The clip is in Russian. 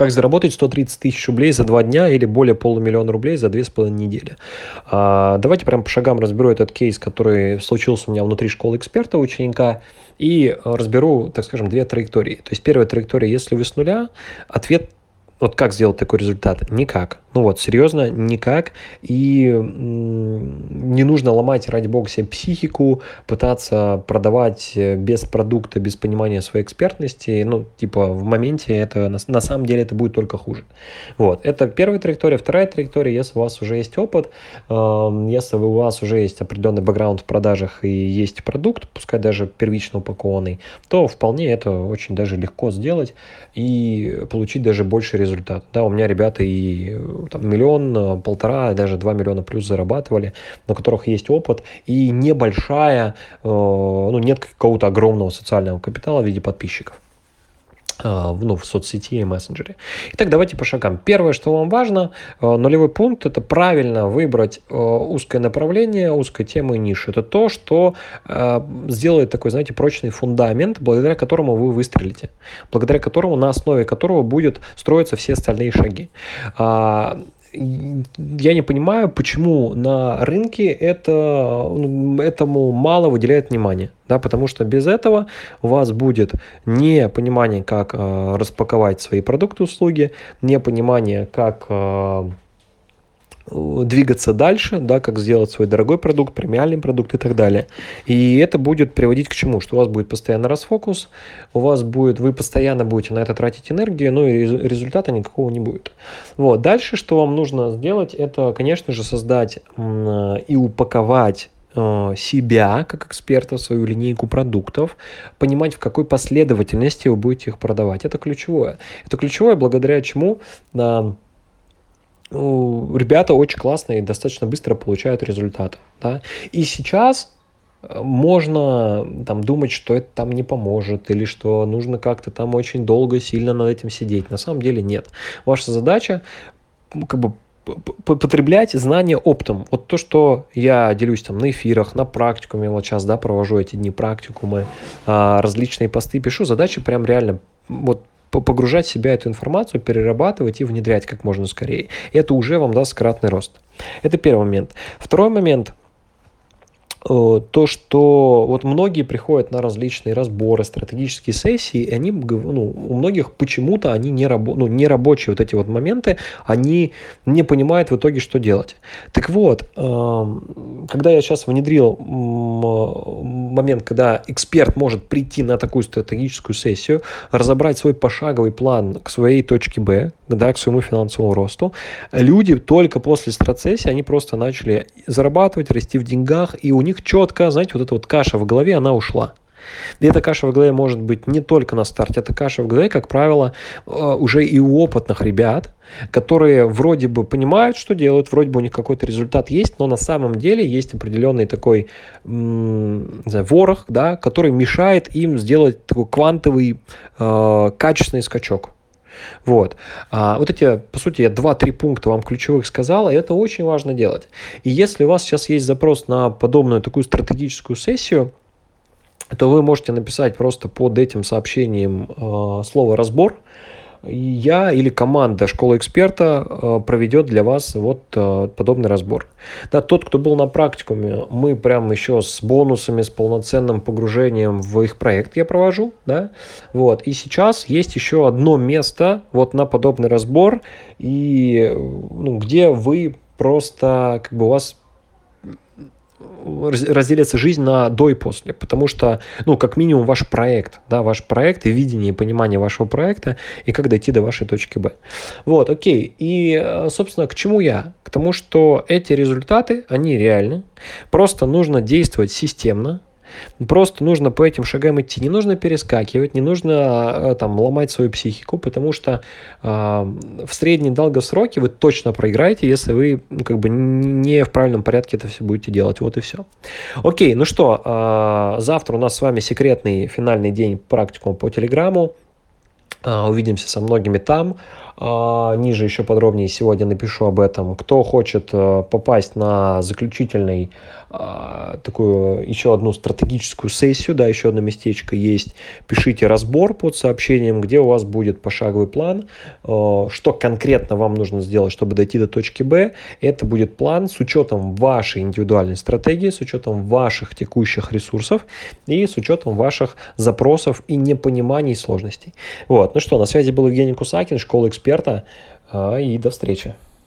Как заработать 130 тысяч рублей за 2 дня или более полумиллиона рублей за 2,5 недели? Давайте прям по шагам разберу этот кейс, который случился у меня внутри школы эксперта ученика, и разберу, так скажем, две траектории. То есть первая траектория, если вы с нуля, ответ: вот как сделать такой результат? Никак. Ну вот, серьезно, никак. И не нужно ломать, ради бога, себе психику, пытаться продавать без продукта, без понимания своей экспертности. Ну, типа, в моменте это, на самом деле, это будет только хуже. Вот, это первая траектория. Вторая траектория, если у вас уже есть опыт, если у вас уже есть определенный бэкграунд в продажах и есть продукт, пускай даже первично упакованный, то вполне это очень даже легко сделать и получить даже больше результатов. Да, у меня ребята и там, миллион, полтора, даже 2 миллиона плюс зарабатывали, на которых есть опыт и небольшая, ну, нет какого-то огромного социального капитала в виде подписчиков, ну, в соцсети и мессенджере. Итак, давайте по шагам. Первое, что вам важно, нулевой пункт, это правильно выбрать узкое направление, узкую тему и нишу. Это то, что сделает такой, знаете, прочный фундамент, благодаря которому вы выстрелите, благодаря которому, на основе которого будет строиться все остальные шаги. Я не понимаю, почему на рынке этому мало уделяет внимания. Да, потому что без этого у вас будет непонимание, как распаковать свои продукты, услуги, непонимание, как двигаться дальше, да, как сделать свой дорогой продукт, премиальный продукт и так далее. И это будет приводить к чему? Что у вас будет постоянно расфокус, у вас будет, вы постоянно будете на это тратить энергию, ну и результата никакого не будет. Вот. Дальше, что вам нужно сделать, это, конечно же, создать и упаковать себя как эксперта, свою линейку продуктов, понимать, в какой последовательности вы будете их продавать. Это ключевое. Это ключевое, благодаря чему ребята очень классные и достаточно быстро получают результаты. Да? И сейчас можно там думать, что это там не поможет, или что нужно как-то там очень долго, сильно над этим сидеть. На самом деле нет. Ваша задача как бы потреблять знания оптом. Вот то, что я делюсь там на эфирах, на практикуме, вот сейчас, да, провожу эти дни практикумы, различные посты пишу, задача прям реально вот погружать в себя эту информацию, перерабатывать и внедрять как можно скорее. Это уже вам даст кратный рост. Это первый момент. Второй момент. То, что вот многие приходят на различные разборы, стратегические сессии, и они, ну, у многих почему-то они не рабочие вот эти вот моменты, они не понимают в итоге, что делать. Так вот, когда я сейчас внедрил момент, когда эксперт может прийти на такую стратегическую сессию, разобрать свой пошаговый план к своей точке Б, да, к своему финансовому росту, люди только после стратсессии, они просто начали зарабатывать, расти в деньгах, и у них четко, знаете, вот эта вот каша в голове, она ушла. И эта каша в голове может быть не только на старте, эта каша в голове, как правило, уже и у опытных ребят, которые вроде бы понимают, что делают, вроде бы у них какой-то результат есть, но на самом деле есть определенный такой ворох, да, который мешает им сделать такой квантовый, качественный скачок. Вот. Вот эти, по сути, я 2-3 пункта вам ключевых сказал, и это очень важно делать. И если у вас сейчас есть запрос на подобную такую стратегическую сессию, то вы можете написать просто под этим сообщением слово «разбор», и я или команда «Школа эксперта» проведет для вас вот подобный разбор. Да, тот, кто был на практикуме, мы прям еще с бонусами, с полноценным погружением в их проект я провожу. Да? Вот. И сейчас есть еще одно место вот на подобный разбор, и, ну, где вы просто как бы у вас разделится жизнь на до и после, потому что, ну, как минимум ваш проект, да, ваш проект и видение, и понимание вашего проекта, и как дойти до вашей точки Б. Вот, окей. И, собственно, к чему я? К тому, что эти результаты, они реальны, просто нужно действовать системно, просто нужно по этим шагам идти, не нужно перескакивать, не нужно там ломать свою психику, потому что в среднем долгосроке вы точно проиграете, если вы как бы не в правильном порядке это все будете делать. Вот и все. Окей, ну что, завтра у нас с вами секретный финальный день практикума по Телеграму. Увидимся со многими там. Ниже еще подробнее сегодня напишу об этом. Кто хочет попасть на заключительный, такую еще одну стратегическую сессию, да, еще одно местечко есть, пишите разбор под сообщением, где у вас будет пошаговый план, что конкретно вам нужно сделать, чтобы дойти до точки Б. Это будет план с учетом вашей индивидуальной стратегии, с учетом ваших текущих ресурсов и с учетом ваших запросов и непониманий и сложностей. Вот. Ну что, на связи был Евгений Кусакин, школа Эксперта, и до встречи.